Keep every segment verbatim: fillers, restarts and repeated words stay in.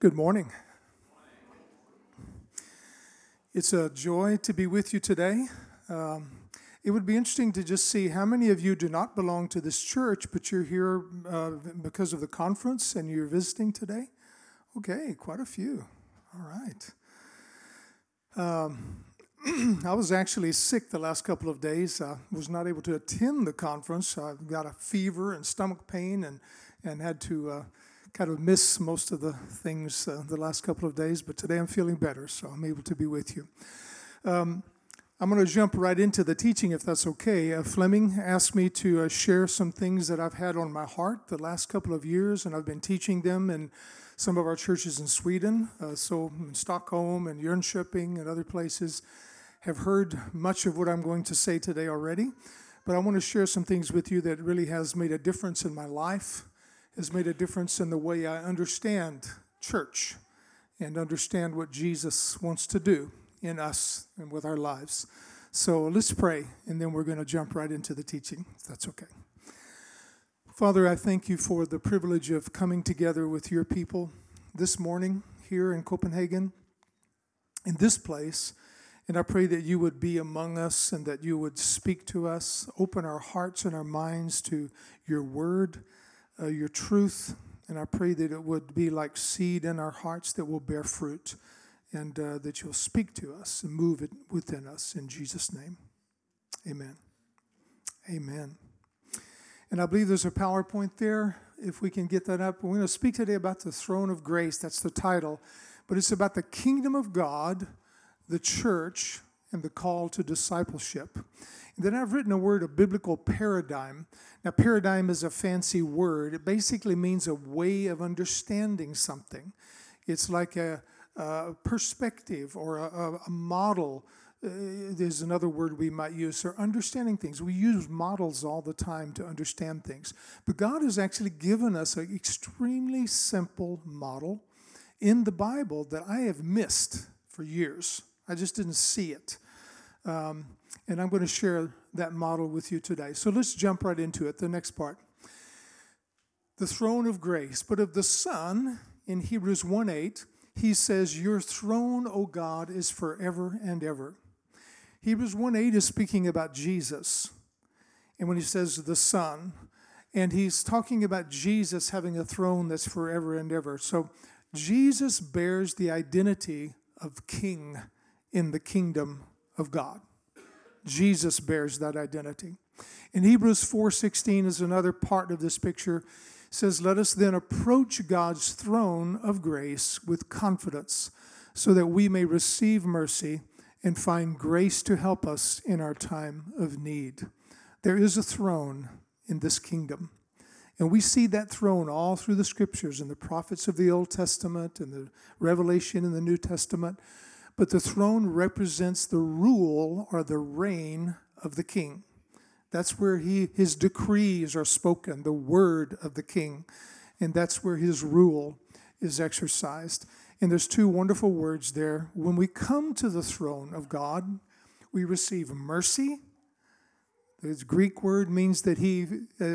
Good morning. It's a joy to be with you today. Um, it would be interesting to just see how many of you do not belong to this church, but you're here uh, because of the conference and you're visiting today. Okay, quite a few. All right. Um, I was actually sick the last couple of days. I was not able to attend the conference. I got a fever and stomach pain and, and had to uh, kind of miss most of the things uh, the last couple of days. But today I'm feeling better, so I'm able to be with you. Um, I'm going to jump right into the teaching, if that's okay. Uh, Fleming asked me to uh, share some things that I've had on my heart the last couple of years, and I've been teaching them in some of our churches in Sweden. Uh, so in Stockholm and Jönköping and other places, have heard much of what I'm going to say today already. But I want to share some things with you that really has made a difference in my life, has made a difference in the way I understand church and understand what Jesus wants to do in us and with our lives. So let's pray, and then we're going to jump right into the teaching, if that's okay. Father, I thank you for the privilege of coming together with your people this morning here in Copenhagen, in this place, and I pray that you would be among us and that you would speak to us, open our hearts and our minds to your word, uh, your truth, and I pray that it would be like seed in our hearts that will bear fruit, and uh, that you'll speak to us and move it within us. In Jesus' name, amen. Amen. And I believe there's a PowerPoint there, if we can get that up. We're going to speak today about the throne of grace. That's the title. But it's about the kingdom of God, the church, and the call to discipleship. And then I've written a word, a biblical paradigm. Now, paradigm is a fancy word. It basically means a way of understanding something. It's like a Uh, perspective or a, a model uh, is another word we might use, or understanding things. We use models all the time to understand things. But God has actually given us an extremely simple model in the Bible that I have missed for years. I just didn't see it. Um, and I'm going to share that model with you today. So let's jump right into it, the next part. The throne of grace. But of the Son, in Hebrews one eight, he says, your throne, O God, is forever and ever. Hebrews one eight is speaking about Jesus. And when he says the Son, and he's talking about Jesus having a throne that's forever and ever. So Jesus bears the identity of king in the kingdom of God. Jesus bears that identity. And Hebrews four sixteen is another part of this picture. Says, let us then approach God's throne of grace with confidence so that we may receive mercy and find grace to help us in our time of need. There is a throne in this kingdom. And we see that throne all through the scriptures and the prophets of the Old Testament and the Revelation in the New Testament. But the throne represents the rule or the reign of the king. That's where he his decrees are spoken, the word of the king. And that's where his rule is exercised. And there's two wonderful words there. When we come to the throne of God, we receive mercy. The Greek word means that he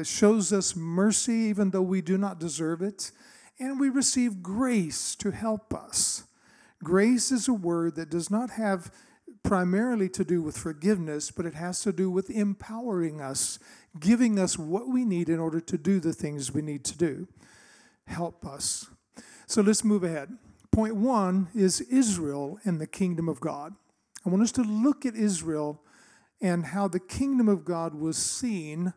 shows us mercy even though we do not deserve it. And we receive grace to help us. Grace is a word that does not have primarily to do with forgiveness, but it has to do with empowering us, giving us what we need in order to do the things we need to do. Help us. So let's move ahead. Point one is Israel and the kingdom of God. I want us to look at Israel and how the kingdom of God was seen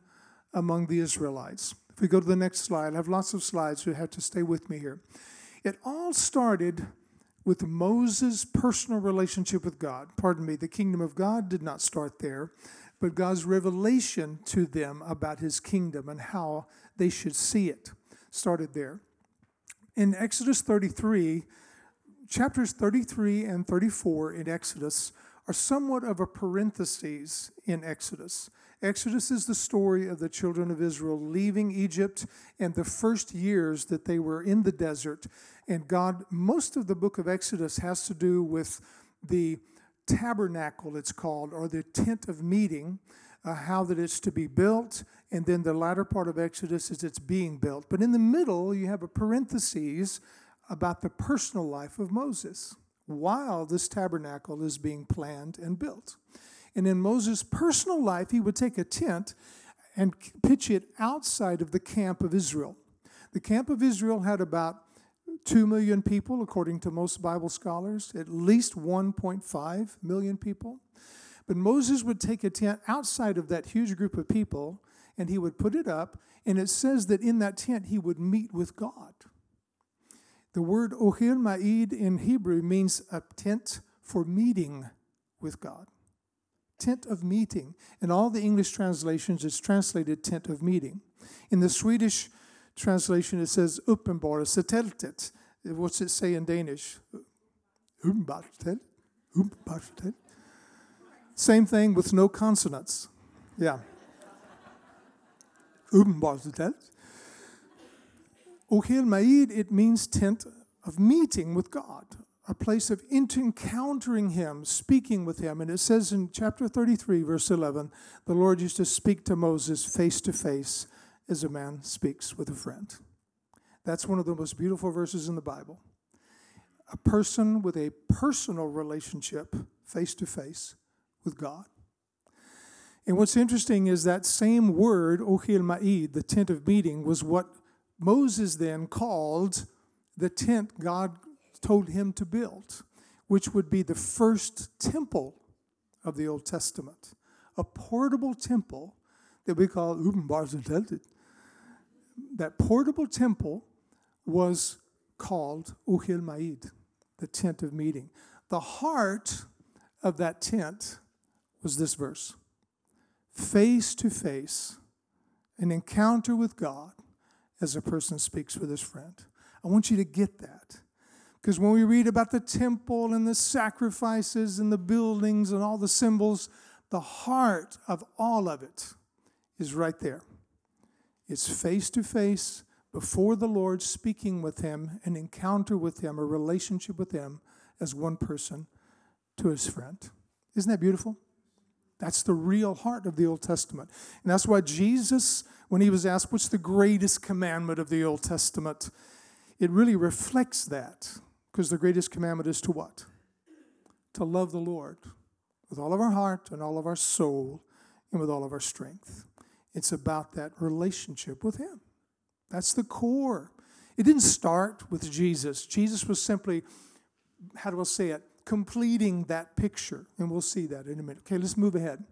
among the Israelites. If we go to the next slide, I have lots of slides, so you have to stay with me here. It all started with Moses' personal relationship with God. Pardon me, the kingdom of God did not start there, but God's revelation to them about his kingdom and how they should see it started there. In Exodus thirty-three, chapters thirty-three and thirty-four in Exodus are somewhat of a parenthesis in Exodus. Exodus is the story of the children of Israel leaving Egypt and the first years that they were in the desert. And God, most of the book of Exodus has to do with the tabernacle, it's called, or the tent of meeting, uh, how that it's to be built. And then the latter part of Exodus is it's being built. But in the middle, you have a parenthesis about the personal life of Moses while this tabernacle is being planned and built. And in Moses' personal life, he would take a tent and pitch it outside of the camp of Israel. The camp of Israel had about two million people, according to most Bible scholars, at least one point five million people. But Moses would take a tent outside of that huge group of people, and he would put it up, and it says that in that tent he would meet with God. The word Ohel Mo'ed in Hebrew means a tent for meeting with God. Tent of meeting. In all the English translations, it's translated tent of meeting. In the Swedish translation, it says Uppenbarelsetältet. What's it say in Danish? Uppenbarelsetältet. Same thing with no consonants. Yeah. Uppenbarelsetältet. Ohel Mo'ed, it means tent of meeting with God, a place of encountering Him, speaking with Him. And it says in chapter thirty-three, verse eleven, the Lord used to speak to Moses face to face as a man speaks with a friend. That's one of the most beautiful verses in the Bible. A person with a personal relationship face to face with God. And what's interesting is that same word, Ohel Mo'ed, the tent of meeting, was what Moses then called the tent God told him to build, which would be the first temple of the Old Testament, a portable temple that we call Uppenbarelsetältet. That portable temple was called Ohel Mo'ed, the tent of meeting. The heart of that tent was this verse: face to face, an encounter with God as a person speaks with his friend. I want you to get that. Because when we read about the temple and the sacrifices and the buildings and all the symbols, the heart of all of it is right there. It's face to face before the Lord, speaking with Him, an encounter with Him, a relationship with Him as one person to his friend. Isn't that beautiful? That's the real heart of the Old Testament. And that's why Jesus, when he was asked, what's the greatest commandment of the Old Testament? It really reflects that, because the greatest commandment is to what? To love the Lord with all of our heart and all of our soul and with all of our strength. It's about that relationship with Him. That's the core. It didn't start with Jesus. Jesus was simply, how do I say it, completing that picture. And we'll see that in a minute. Okay, let's move ahead.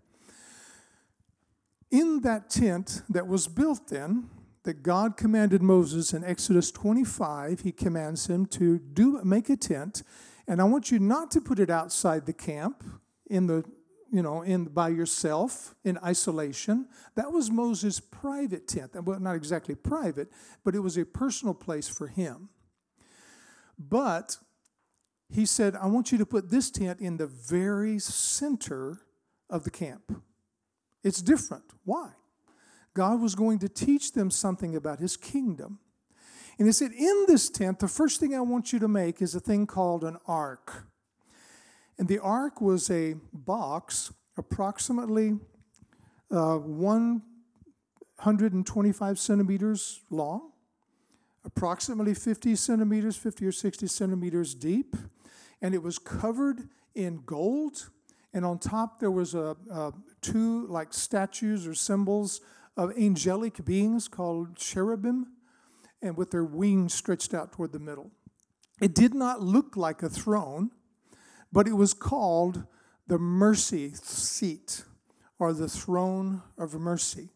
In that tent that was built then, that God commanded Moses in Exodus twenty-five, He commands him to do make a tent, and I want you not to put it outside the camp in the you know in by yourself in isolation. That was Moses' private tent. Well, not exactly private, but it was a personal place for him. But He said, I want you to put this tent in the very center of the camp. It's different. Why? God was going to teach them something about His kingdom. And He said, in this tent, the first thing I want you to make is a thing called an ark. And the ark was a box approximately uh, one hundred twenty-five centimeters long, approximately fifty centimeters, fifty or sixty centimeters deep. And it was covered in gold. And on top there was a, a two like statues or symbols of angelic beings called cherubim, and with their wings stretched out toward the middle. It did not look like a throne, but it was called the mercy seat or the throne of mercy.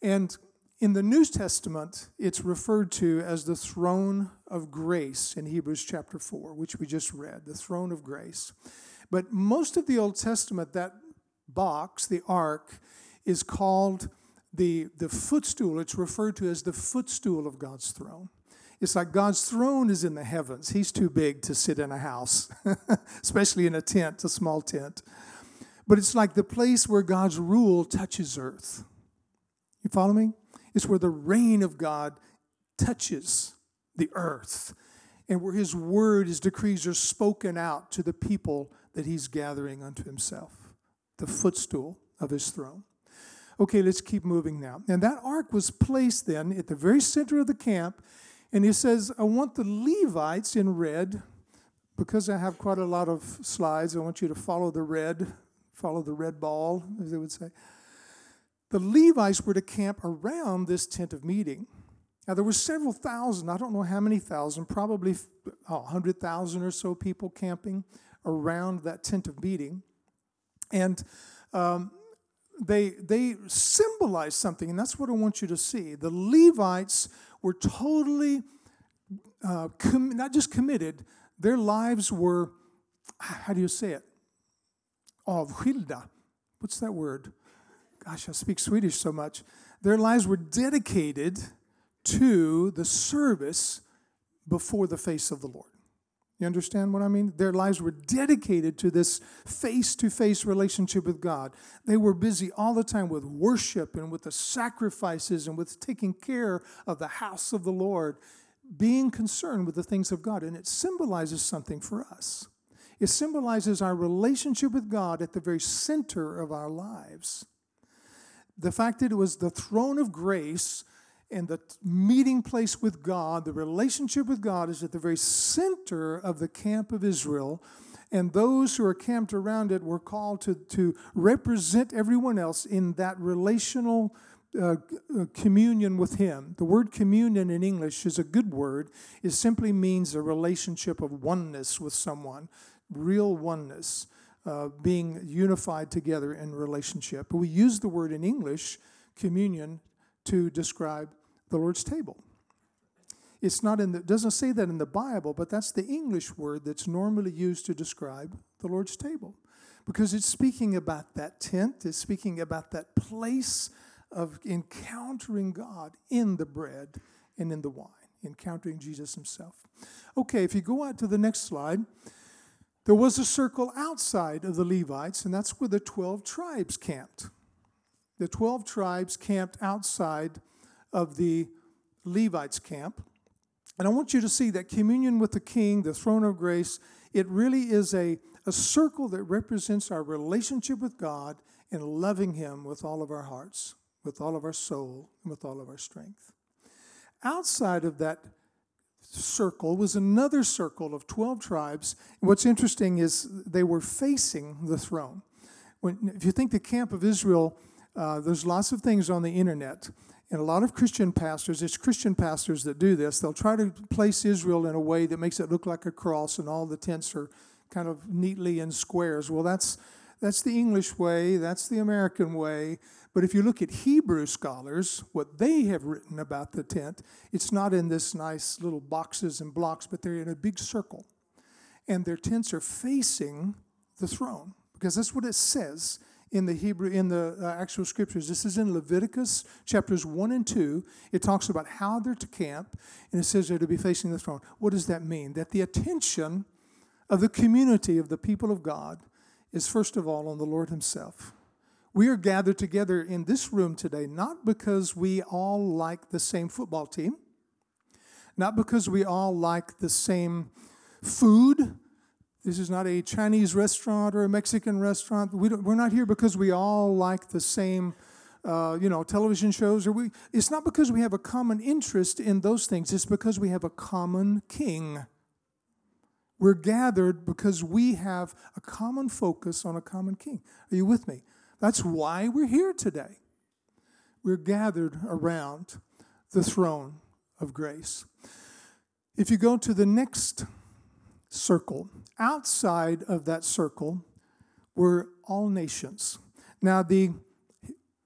And in the New Testament, it's referred to as the throne of grace in Hebrews chapter four, which we just read, the throne of grace. But most of the Old Testament, that box, the ark, is called the, the footstool. It's referred to as the footstool of God's throne. It's like God's throne is in the heavens. He's too big to sit in a house, especially in a tent, a small tent. But it's like the place where God's rule touches earth. You follow me? It's where the reign of God touches the earth, and where His word, His decrees are spoken out to the people that He's gathering unto Himself, the footstool of His throne. Okay, let's keep moving now. And that ark was placed then at the very center of the camp, And he says, I want the Levites in red, because I have quite a lot of slides, I want you to follow the red, follow the red ball, as they would say. The Levites were to camp around this tent of meeting. Now, there were several thousand, I don't know how many thousand, probably one hundred thousand or so people camping around that tent of meeting. And um, they they symbolize something, and that's what I want you to see. The Levites were totally, uh, com- not just committed, their lives were, how do you say it? Avskilda. What's that word? Gosh, I speak Swedish so much. Their lives were dedicated to the service before the face of the Lord. You understand what I mean? Their lives were dedicated to this face-to-face relationship with God. They were busy all the time with worship and with the sacrifices and with taking care of the house of the Lord, being concerned with the things of God. And it symbolizes something for us. It symbolizes our relationship with God at the very center of our lives. The fact that it was the throne of grace and the meeting place with God, the relationship with God, is at the very center of the camp of Israel. And those who are camped around it were called to, to represent everyone else in that relational uh, communion with Him. The word communion in English is a good word. It simply means a relationship of oneness with someone, real oneness, uh, being unified together in relationship. But we use the word in English, communion, to describe the Lord's table. It's not in the, it doesn't say that in the Bible, but that's the English word that's normally used to describe the Lord's table, because it's speaking about that tent, it's speaking about that place of encountering God in the bread and in the wine, encountering Jesus Himself. Okay, if you go out to the next slide, there was a circle outside of the Levites, and that's where the twelve tribes camped. The twelve tribes camped outside of the Levites' camp. And I want you to see that communion with the King, the throne of grace, it really is a, a circle that represents our relationship with God and loving Him with all of our hearts, with all of our soul, and with all of our strength. Outside of that circle was another circle of twelve tribes. What's interesting is they were facing the throne. When, if you think the camp of Israel... Uh, there's lots of things on the internet, and a lot of Christian pastors, it's Christian pastors that do this, they'll try to place Israel in a way that makes it look like a cross, and all the tents are kind of neatly in squares. Well, that's that's the English way, that's the American way, but if you look at Hebrew scholars, what they have written about the tent, it's not in this nice little boxes and blocks, but they're in a big circle, and their tents are facing the throne, because that's what it says in the Hebrew, in the uh, actual scriptures. This is in Leviticus chapters one and two. It talks about how they're to camp, and it says they're to be facing the throne. What does that mean? That the attention of the community of the people of God is first of all on the Lord Himself. We are gathered together in this room today, not because we all like the same football team, not because we all like the same food. This is not a Chinese restaurant or a Mexican restaurant. We don't, we're not here because we all like the same, uh, you know, television shows. Or we. It's not because we have a common interest in those things. It's because we have a common King. We're gathered because we have a common focus on a common King. Are you with me? That's why we're here today. We're gathered around the throne of grace. If you go to the next circle. Outside of that circle were all nations. Now the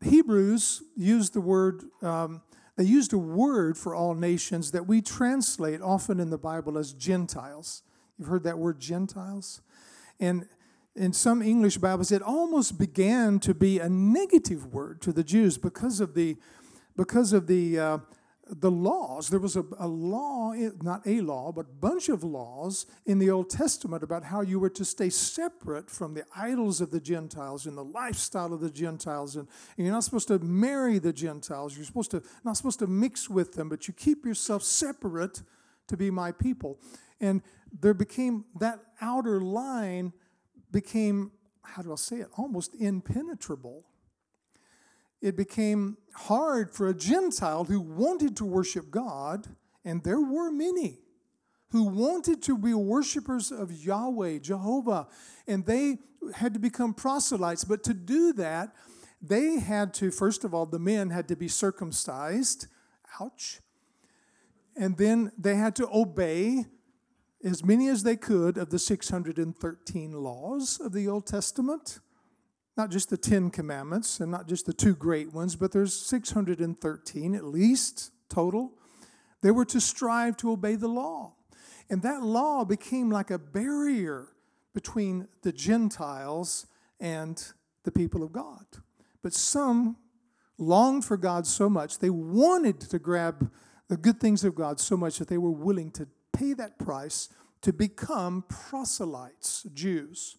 Hebrews used the word, um, they used a word for all nations that we translate often in the Bible as Gentiles. You've heard that word Gentiles? And in some English Bibles, it almost began to be a negative word to the Jews because of the, because of the, uh, The laws, there was a, a law, not a law, but a bunch of laws in the Old Testament about how you were to stay separate from the idols of the Gentiles and the lifestyle of the Gentiles. And, and you're not supposed to marry the Gentiles. You're supposed to not supposed to mix with them, but you keep yourself separate to be my people. And there became, that outer line became, how do I say it, almost impenetrable. It became hard for a Gentile who wanted to worship God And there were many who wanted to be worshipers of Yahweh, Jehovah, and they had to become proselytes. But to do that, they had to, first of all, the men had to be circumcised. Ouch. And then they had to obey as many as they could of the six hundred thirteen laws of the Old Testament. Not just the Ten Commandments and not just the two great ones, but there's six hundred thirteen at least total. They were to strive to obey the law. And that law became like a barrier between the Gentiles and the people of God. But some longed for God so much, they wanted to grab the good things of God so much that they were willing to pay that price to become proselytes, Jews.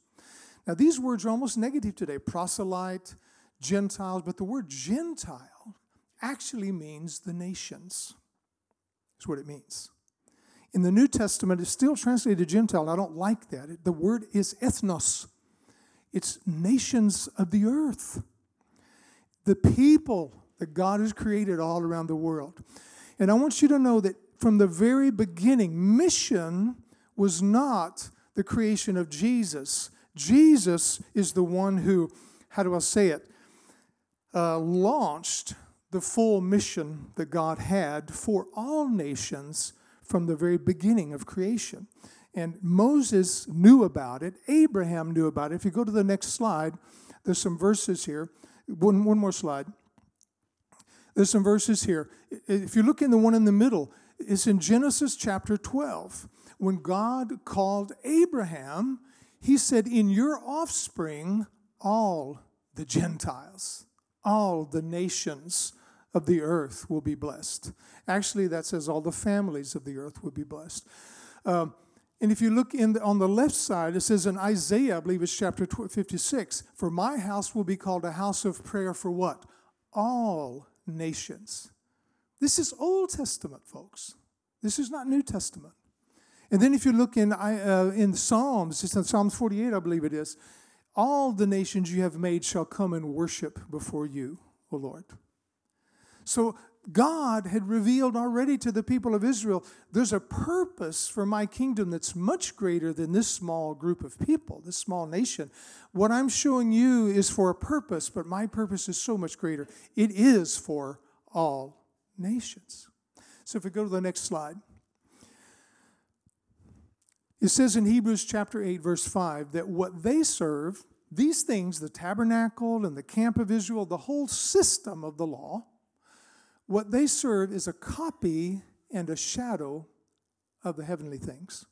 Now, these words are almost negative today, proselyte, Gentiles, but the word Gentile actually means the nations. That's what it means. In the New Testament, it's still translated Gentile, and I don't like that. The word is ethnos. It's nations of the earth. The people that God has created all around the world. And I want you to know that from the very beginning, mission was not the creation of Jesus. Jesus is the one who, how do I say it, uh, launched the full mission that God had for all nations from the very beginning of creation. And Moses knew about it. Abraham knew about it. If you go to the next slide, there's some verses here. One, one more slide. There's some verses here. If you look in the one in the middle, it's in Genesis chapter twelve. When God called Abraham, he said, in your offspring, all the Gentiles, all the nations of the earth will be blessed. Actually, that says all the families of the earth will be blessed. Uh, and if you look in the, on the left side, it says in Isaiah, I believe it's chapter fifty-six, for my house will be called a house of prayer for what? All nations. This is Old Testament, folks. This is not New Testament. And then if you look in uh, in Psalms, it's in Psalms forty-eight, I believe it is, all the nations you have made shall come and worship before you, O Lord. So God had revealed already to the people of Israel, there's a purpose for my kingdom that's much greater than this small group of people, this small nation. What I'm showing you is for a purpose, but my purpose is so much greater. It is for all nations. So if we go to the next slide. It says in Hebrews chapter eight, verse five, that what they serve, these things, the tabernacle and the camp of Israel, the whole system of the law, what they serve is a copy and a shadow of the heavenly things.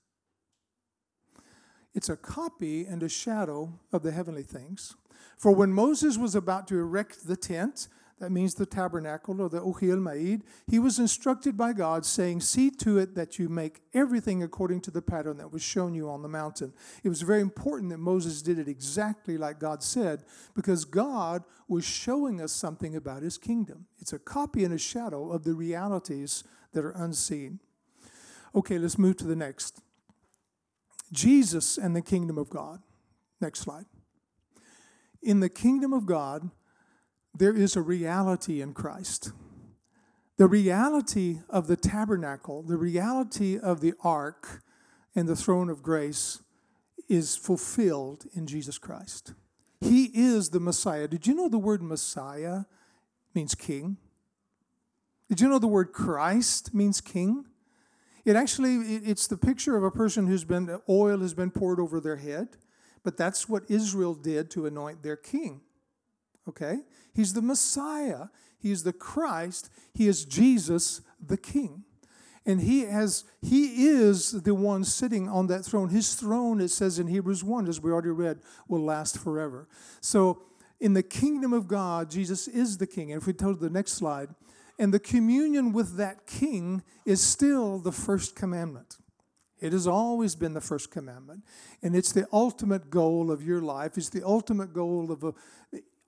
It's a copy and a shadow of the heavenly things. For when Moses was about to erect the tent, that means the tabernacle or the Ohel Mo'ed, he was instructed by God saying, see to it that you make everything according to the pattern that was shown you on the mountain. It was very important that Moses did it exactly like God said, because God was showing us something about his kingdom. It's a copy and a shadow of the realities that are unseen. Okay, let's move to the next. Jesus and the kingdom of God. Next slide. In the kingdom of God, there is a reality in Christ. The reality of the tabernacle, the reality of the ark and the throne of grace is fulfilled in Jesus Christ. He is the Messiah. Did you know the word Messiah means king? Did you know the word Christ means king? It actually, it's the picture of a person who's been, oil has been poured over their head, but that's what Israel did to anoint their king. Okay? He's the Messiah. He is the Christ. He is Jesus, the King. And he has he is the one sitting on that throne. His throne, it says in Hebrews one, as we already read, will last forever. So in the kingdom of God, Jesus is the King. And if we go to the next slide, and the communion with that King is still the first commandment. It has always been the first commandment. And it's the ultimate goal of your life. It's the ultimate goal of a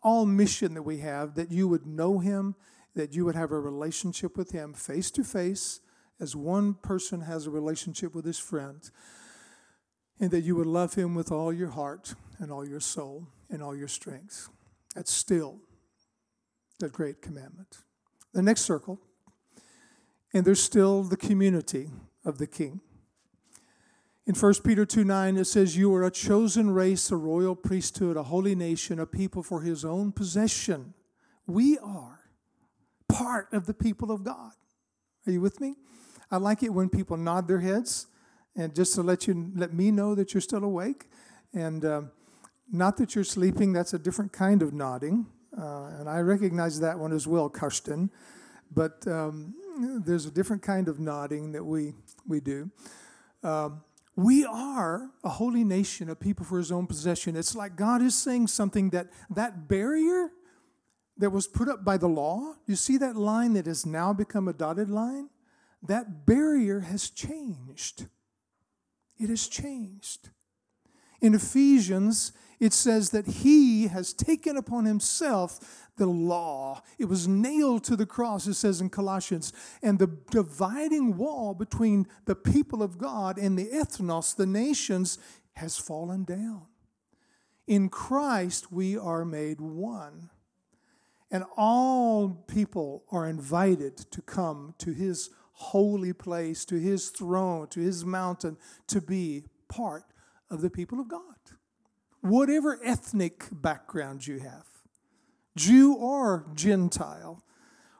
all mission that we have, that you would know him, that you would have a relationship with him face to face, as one person has a relationship with his friend, and that you would love him with all your heart and all your soul and all your strength. That's still the great commandment. The next circle, and there's still the community of the King. In First Peter two nine, it says, you are a chosen race, a royal priesthood, a holy nation, a people for his own possession. We are part of the people of God. Are you with me? I like it when people nod their heads, and just to let you let me know that you're still awake, and uh, not that you're sleeping. That's a different kind of nodding, uh, and I recognize that one as well, Karsten. But um, there's a different kind of nodding that we we do. Um, We are a holy nation, a people for his own possession. It's like God is saying something that that barrier that was put up by the law, you see that line that has now become a dotted line? That barrier has changed. It has changed. In Ephesians, it says that he has taken upon himself the law. It was nailed to the cross, it says in Colossians. And the dividing wall between the people of God and the ethnos, the nations, has fallen down. In Christ, we are made one. And all people are invited to come to his holy place, to his throne, to his mountain, to be part of the people of God. Whatever ethnic background you have. Jew or Gentile,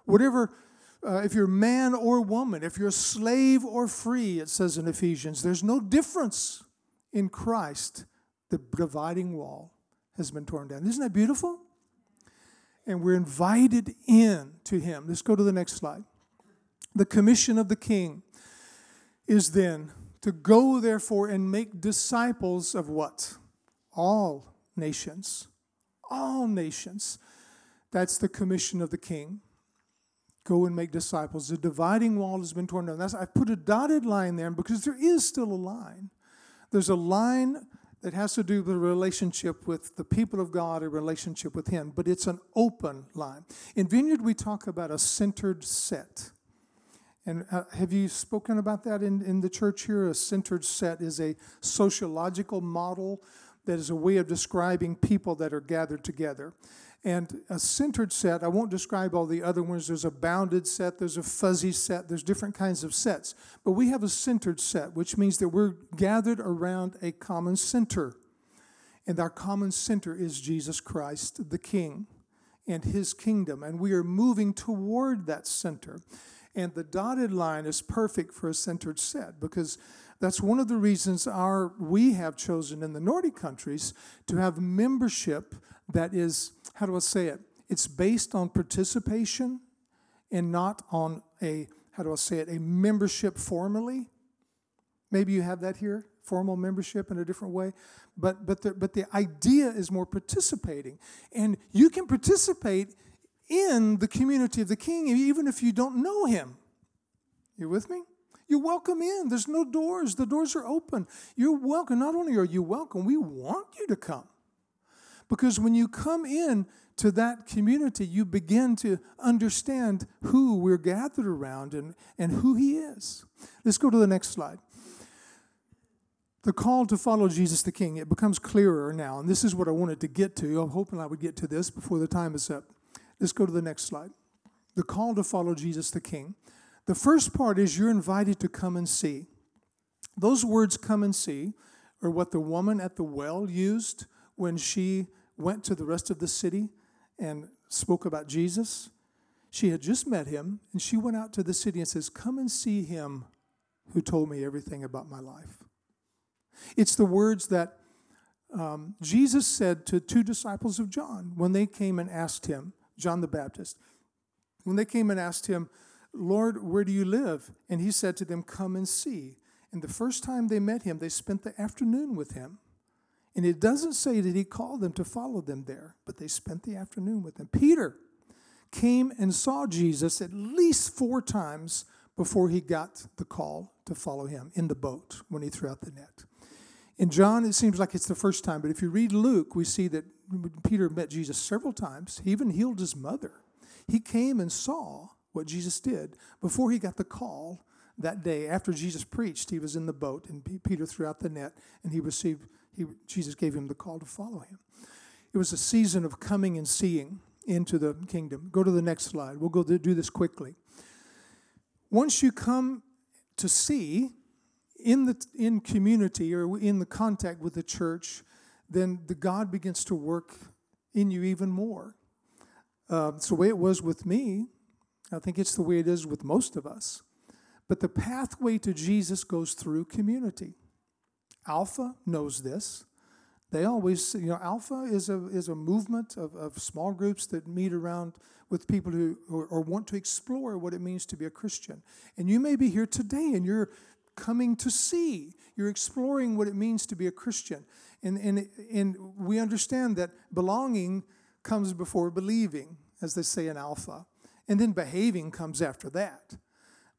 whatever, uh, if you're man or woman, if you're slave or free, it says in Ephesians, there's no difference in Christ. The dividing wall has been torn down. Isn't that beautiful? And we're invited in to him. Let's go to the next slide. The commission of the King is then to go, therefore, and make disciples of what? All nations. All nations. That's the commission of the King. Go and make disciples. The dividing wall has been torn down. That's, I've put a dotted line there because there is still a line. There's a line that has to do with a relationship with the people of God, a relationship with him, but it's an open line. In Vineyard, we talk about a centered set. And uh, have you spoken about that in, in the church here? A centered set is a sociological model that is a way of describing people that are gathered together. And a centered set, I won't describe all the other ones. There's a bounded set. There's a fuzzy set. There's different kinds of sets. But we have a centered set, which means that we're gathered around a common center. And our common center is Jesus Christ, the King, and his kingdom. And we are moving toward that center. And the dotted line is perfect for a centered set because that's one of the reasons our we have chosen in the Nordic countries to have membership that is, how do I say it? It's based on participation and not on a, how do I say it, a membership formally. Maybe you have that here, formal membership in a different way. But but the, but the idea is more participating. And you can participate in the community of the King, even if you don't know him. You with me? You're welcome in. There's no doors. The doors are open. You're welcome. Not only are you welcome, we want you to come. Because when you come in to that community, you begin to understand who we're gathered around and, and who he is. Let's go to the next slide. The call to follow Jesus the King, it becomes clearer now. And this is what I wanted to get to. I'm hoping I would get to this before the time is up. Let's go to the next slide. The call to follow Jesus the King. The first part is you're invited to come and see. Those words, come and see, are what the woman at the well used when she went to the rest of the city and spoke about Jesus. She had just met him, and she went out to the city and says, come and see him who told me everything about my life. It's the words that um, Jesus said to two disciples of John when they came and asked him, John the Baptist, when they came and asked him, Lord, where do you live? And he said to them, come and see. And the first time they met him, they spent the afternoon with him. And it doesn't say that he called them to follow them there, but they spent the afternoon with him. Peter came and saw Jesus at least four times before he got the call to follow him in the boat when he threw out the net. In John, it seems like it's the first time, but if you read Luke, we see that Peter met Jesus several times. He even healed his mother. He came and saw what Jesus did before he got the call that day. After Jesus preached, he was in the boat, and Peter threw out the net, and he received He, Jesus gave him the call to follow him. It was a season of coming and seeing into the kingdom. Go to the next slide. We'll go do this quickly. once you come to see in the in community or in the contact with the church, then the God begins to work in you even more. Uh, it's the way it was with me. I think it's the way it is with most of us. But the pathway to Jesus goes through community. Alpha knows this. They always, you know, Alpha is a is a movement of, of small groups that meet around with people who or, or want to explore what it means to be a Christian. And you may be here today and you're coming to see, you're exploring what it means to be a Christian. And and and we understand that belonging comes before believing, as they say in Alpha. And then behaving comes after that.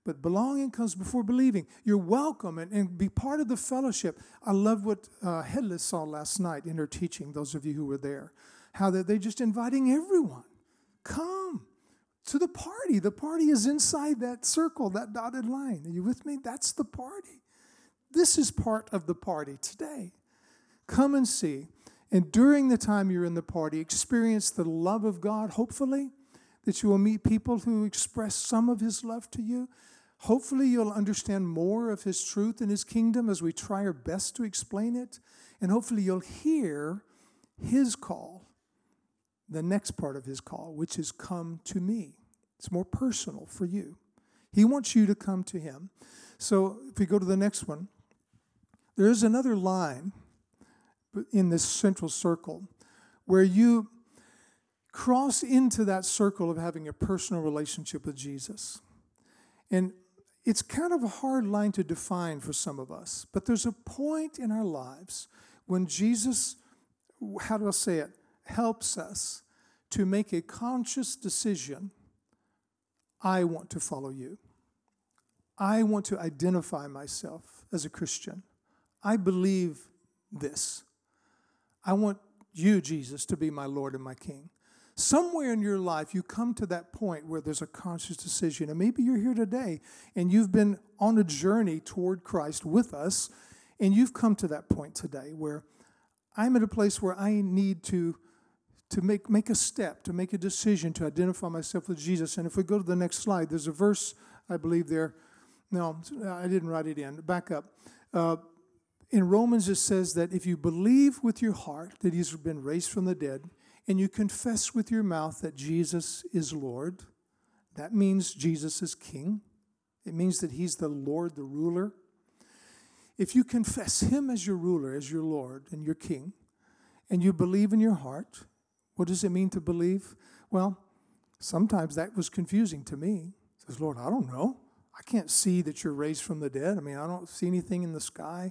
But belonging comes before believing. You're welcome and, and be part of the fellowship. I love what uh, Hedless saw last night in her teaching, those of you who were there, how that they're just inviting everyone. Come to the party. The party is inside that circle, that dotted line. Are you with me? That's the party. This is part of the party today. Come and see. And during the time you're in the party, experience the love of God, hopefully, that you will meet people who express some of His love to you. Hopefully you'll understand more of His truth and His kingdom as we try our best to explain it. And hopefully you'll hear His call, the next part of His call, which is come to me. It's more personal for you. He wants you to come to Him. So if we go to the next one, there is another line in this central circle where you cross into that circle of having a personal relationship with Jesus. And it's kind of a hard line to define for some of us, but there's a point in our lives when Jesus, how do I say it, helps us to make a conscious decision, I want to follow you. I want to identify myself as a Christian. I believe this. I want you, Jesus, to be my Lord and my King. Somewhere in your life, you come to that point where there's a conscious decision. And maybe you're here today, and you've been on a journey toward Christ with us, and you've come to that point today where I'm at a place where I need to, to make, make a step, to make a decision, to identify myself with Jesus. And if we go to the next slide, there's a verse, I believe, there. No, I didn't write it in. Back up. Uh, in Romans, it says that if you believe with your heart that He's been raised from the dead, and you confess with your mouth that Jesus is Lord, that means Jesus is King. It means that He's the Lord, the ruler. If you confess Him as your ruler, as your Lord and your King, and you believe in your heart, what does it mean to believe? Well, sometimes that was confusing to me. It says, Lord, I don't know. I can't see that you're raised from the dead. I mean, I don't see anything in the sky.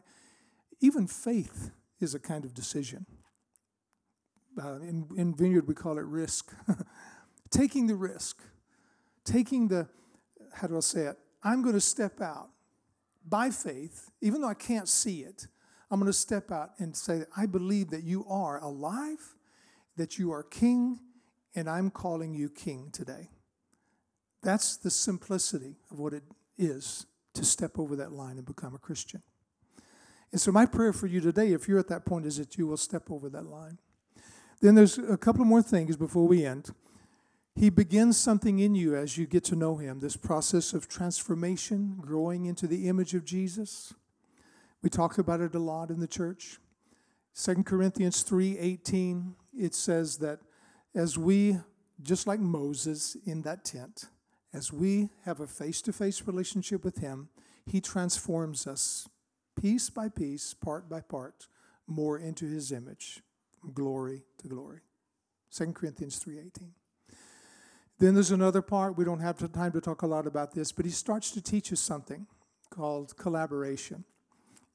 Even faith is a kind of decision. Uh, in, in Vineyard, we call it risk. Taking the risk. Taking the, how do I say it? I'm going to step out by faith, even though I can't see it. I'm going to step out and say, I believe that you are alive, that you are King, and I'm calling you King today. That's the simplicity of what it is to step over that line and become a Christian. And so my prayer for you today, if you're at that point, is that you will step over that line. Then there's a couple more things before we end. He begins something in you as you get to know Him, this process of transformation, growing into the image of Jesus. We talk about it a lot in the church. Second Corinthians three eighteen, it says that as we, just like Moses in that tent, as we have a face-to-face relationship with Him, He transforms us piece by piece, part by part, more into His image. Glory to glory. Second Corinthians three eighteen. Then there's another part. We don't have time to talk a lot about this, but He starts to teach us something called collaboration.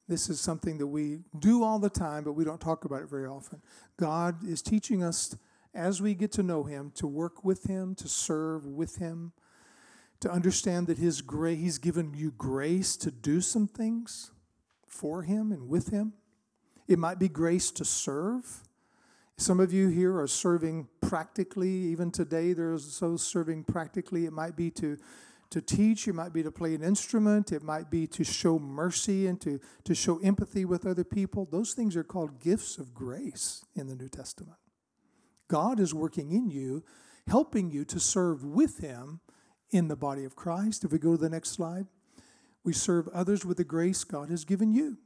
This is something that we do all the time, but we don't talk about it very often. God is teaching us, as we get to know Him, to work with Him, to serve with Him, to understand that His grace, He's given you grace to do some things for Him and with Him. It might be grace to serve. Some of you here are serving practically. Even today, there's those serving practically. It might be to, to teach. It might be to play an instrument. It might be to show mercy and to, to show empathy with other people. Those things are called gifts of grace in the New Testament. God is working in you, helping you to serve with Him in the body of Christ. If we go to the next slide, we serve others with the grace God has given you.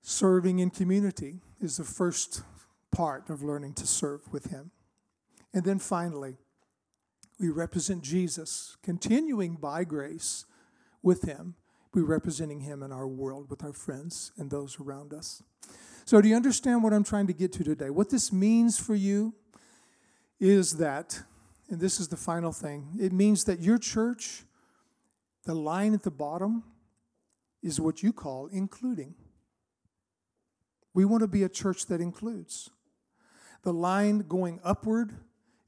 Serving in community is the first part of learning to serve with Him. And then finally, we represent Jesus, continuing by grace with Him. We're representing Him in our world with our friends and those around us. So do you understand what I'm trying to get to today? What this means for you is that, and this is the final thing, it means that your church, the line at the bottom, is what you call including. We want to be a church that includes. The line going upward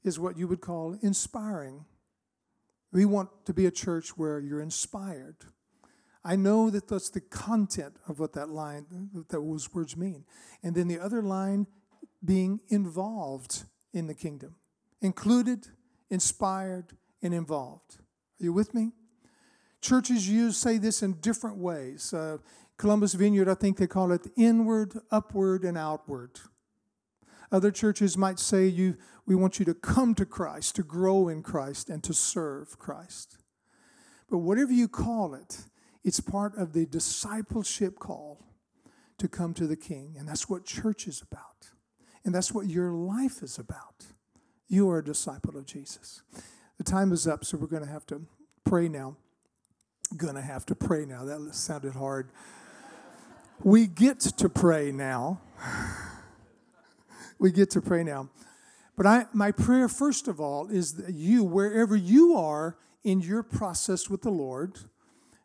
is what you would call inspiring. We want to be a church where you're inspired. I know that that's the content of what that line, that those words mean. And then the other line, being involved in the kingdom. Included, inspired, and involved. Are you with me? Churches use, say this in different ways. Uh, Columbus Vineyard, I think they call it inward, upward, and outward. Other churches might say, "You, we want you to come to Christ, to grow in Christ, and to serve Christ." But whatever you call it, it's part of the discipleship call to come to the King. And that's what church is about. And that's what your life is about. You are a disciple of Jesus. The time is up, so we're going to have to pray now. Going to have to pray now. That sounded hard. We get to pray now. We get to pray now. But I, my prayer, first of all, is that you, wherever you are in your process with the Lord,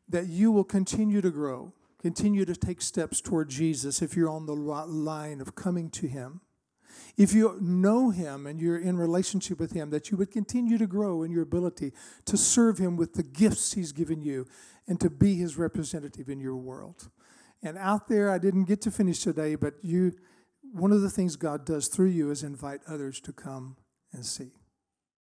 that you will continue to grow, continue to take steps toward Jesus if you're on the line of coming to Him. If you know Him and you're in relationship with Him, that you would continue to grow in your ability to serve Him with the gifts He's given you and to be His representative in your world. And out there, I didn't get to finish today, but you... One of the things God does through you is invite others to come and see.